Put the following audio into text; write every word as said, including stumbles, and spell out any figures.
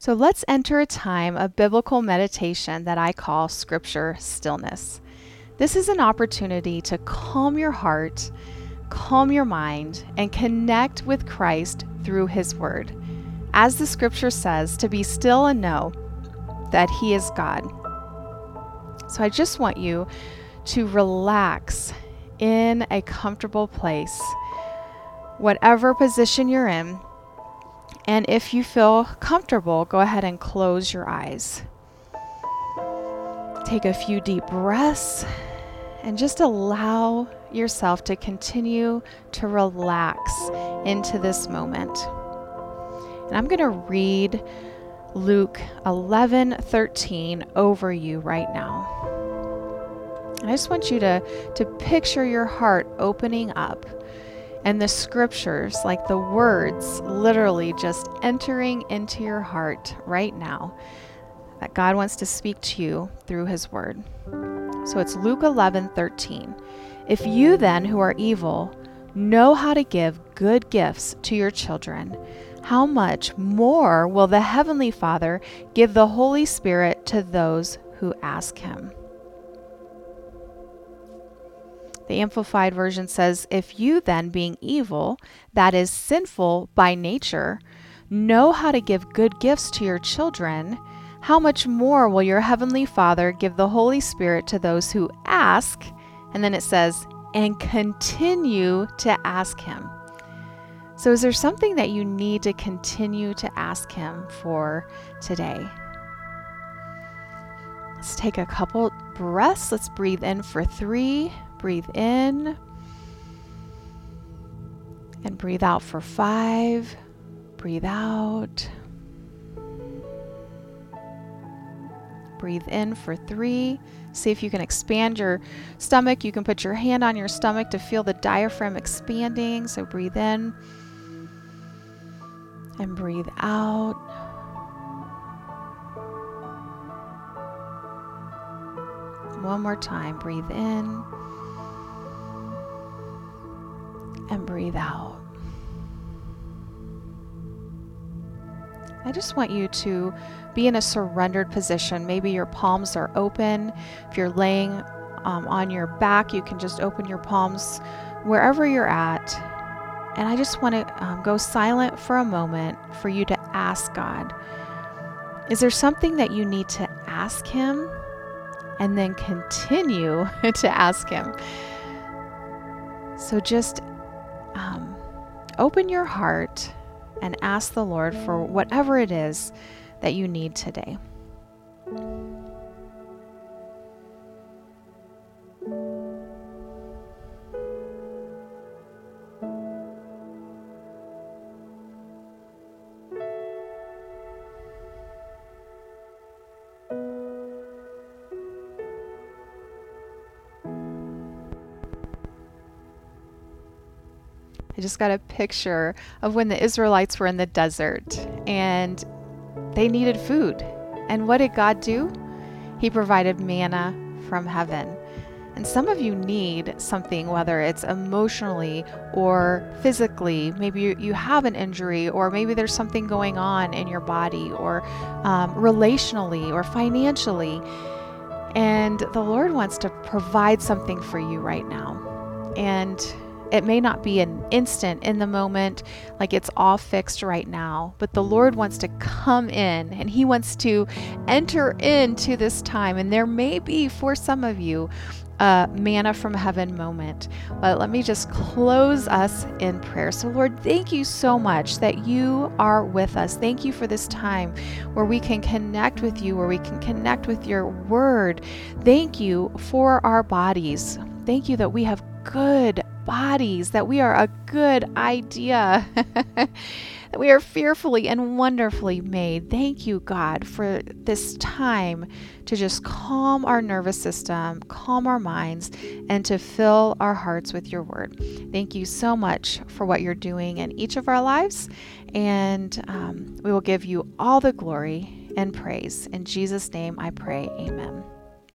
So let's enter a time of biblical meditation that I call scripture stillness. This is an opportunity to calm your heart, calm your mind, and connect with Christ through his word. As the scripture says, to be still and know that he is God. So I just want you to relax in a comfortable place, whatever position you're in. And if you feel comfortable, go ahead and close your eyes. Take a few deep breaths and just allow yourself to continue to relax into this moment. And I'm going to read Luke eleven thirteen over you right now. And I just want you to, to picture your heart opening up and the scriptures, like the words, literally just entering into your heart right now, that God wants to speak to you through his word. So it's Luke eleven thirteen. If you then who are evil know how to give good gifts to your children, how much more will the Heavenly Father give the Holy Spirit to those who ask him? The Amplified Version says, if you then, being evil, that is sinful by nature, know how to give good gifts to your children, how much more will your Heavenly Father give the Holy Spirit to those who ask? And then it says, and continue to ask him. So is there something that you need to continue to ask him for today? Let's take a couple breaths. Let's breathe in for three. Breathe in and breathe out for five. Breathe out. Breathe in for three. See if you can expand your stomach. You can put your hand on your stomach to feel the diaphragm expanding. So breathe in and breathe out. One more time. Breathe in and breathe out. I just want you to be in a surrendered position. Maybe your palms are open. If you're laying um, on your back, you can just open your palms wherever you're at. And I just want to um, go silent for a moment for you to ask God. Is there something that you need to ask him? And then continue to ask him. So just um, open your heart and ask the Lord for whatever it is that you need today. I just got a picture of when the Israelites were in the desert and they needed food. And what did God do? He provided manna from heaven. And some of you need something, whether it's emotionally or physically. Maybe you, you have an injury, or maybe there's something going on in your body, or um, relationally or financially. And the Lord wants to provide something for you right now. And it may not be an instant in the moment, like it's all fixed right now, but the Lord wants to come in and he wants to enter into this time. And there may be for some of you a manna from heaven moment. But let me just close us in prayer. So Lord, thank you so much that you are with us. Thank you for this time where we can connect with you, where we can connect with your word. Thank you for our bodies. Thank you that we have good bodies, that we are a good idea, that we are fearfully and wonderfully made. Thank you, God, for this time to just calm our nervous system, calm our minds, and to fill our hearts with your word. Thank you so much for what you're doing in each of our lives, and um, we will give you all the glory and praise. In Jesus' name I pray, amen.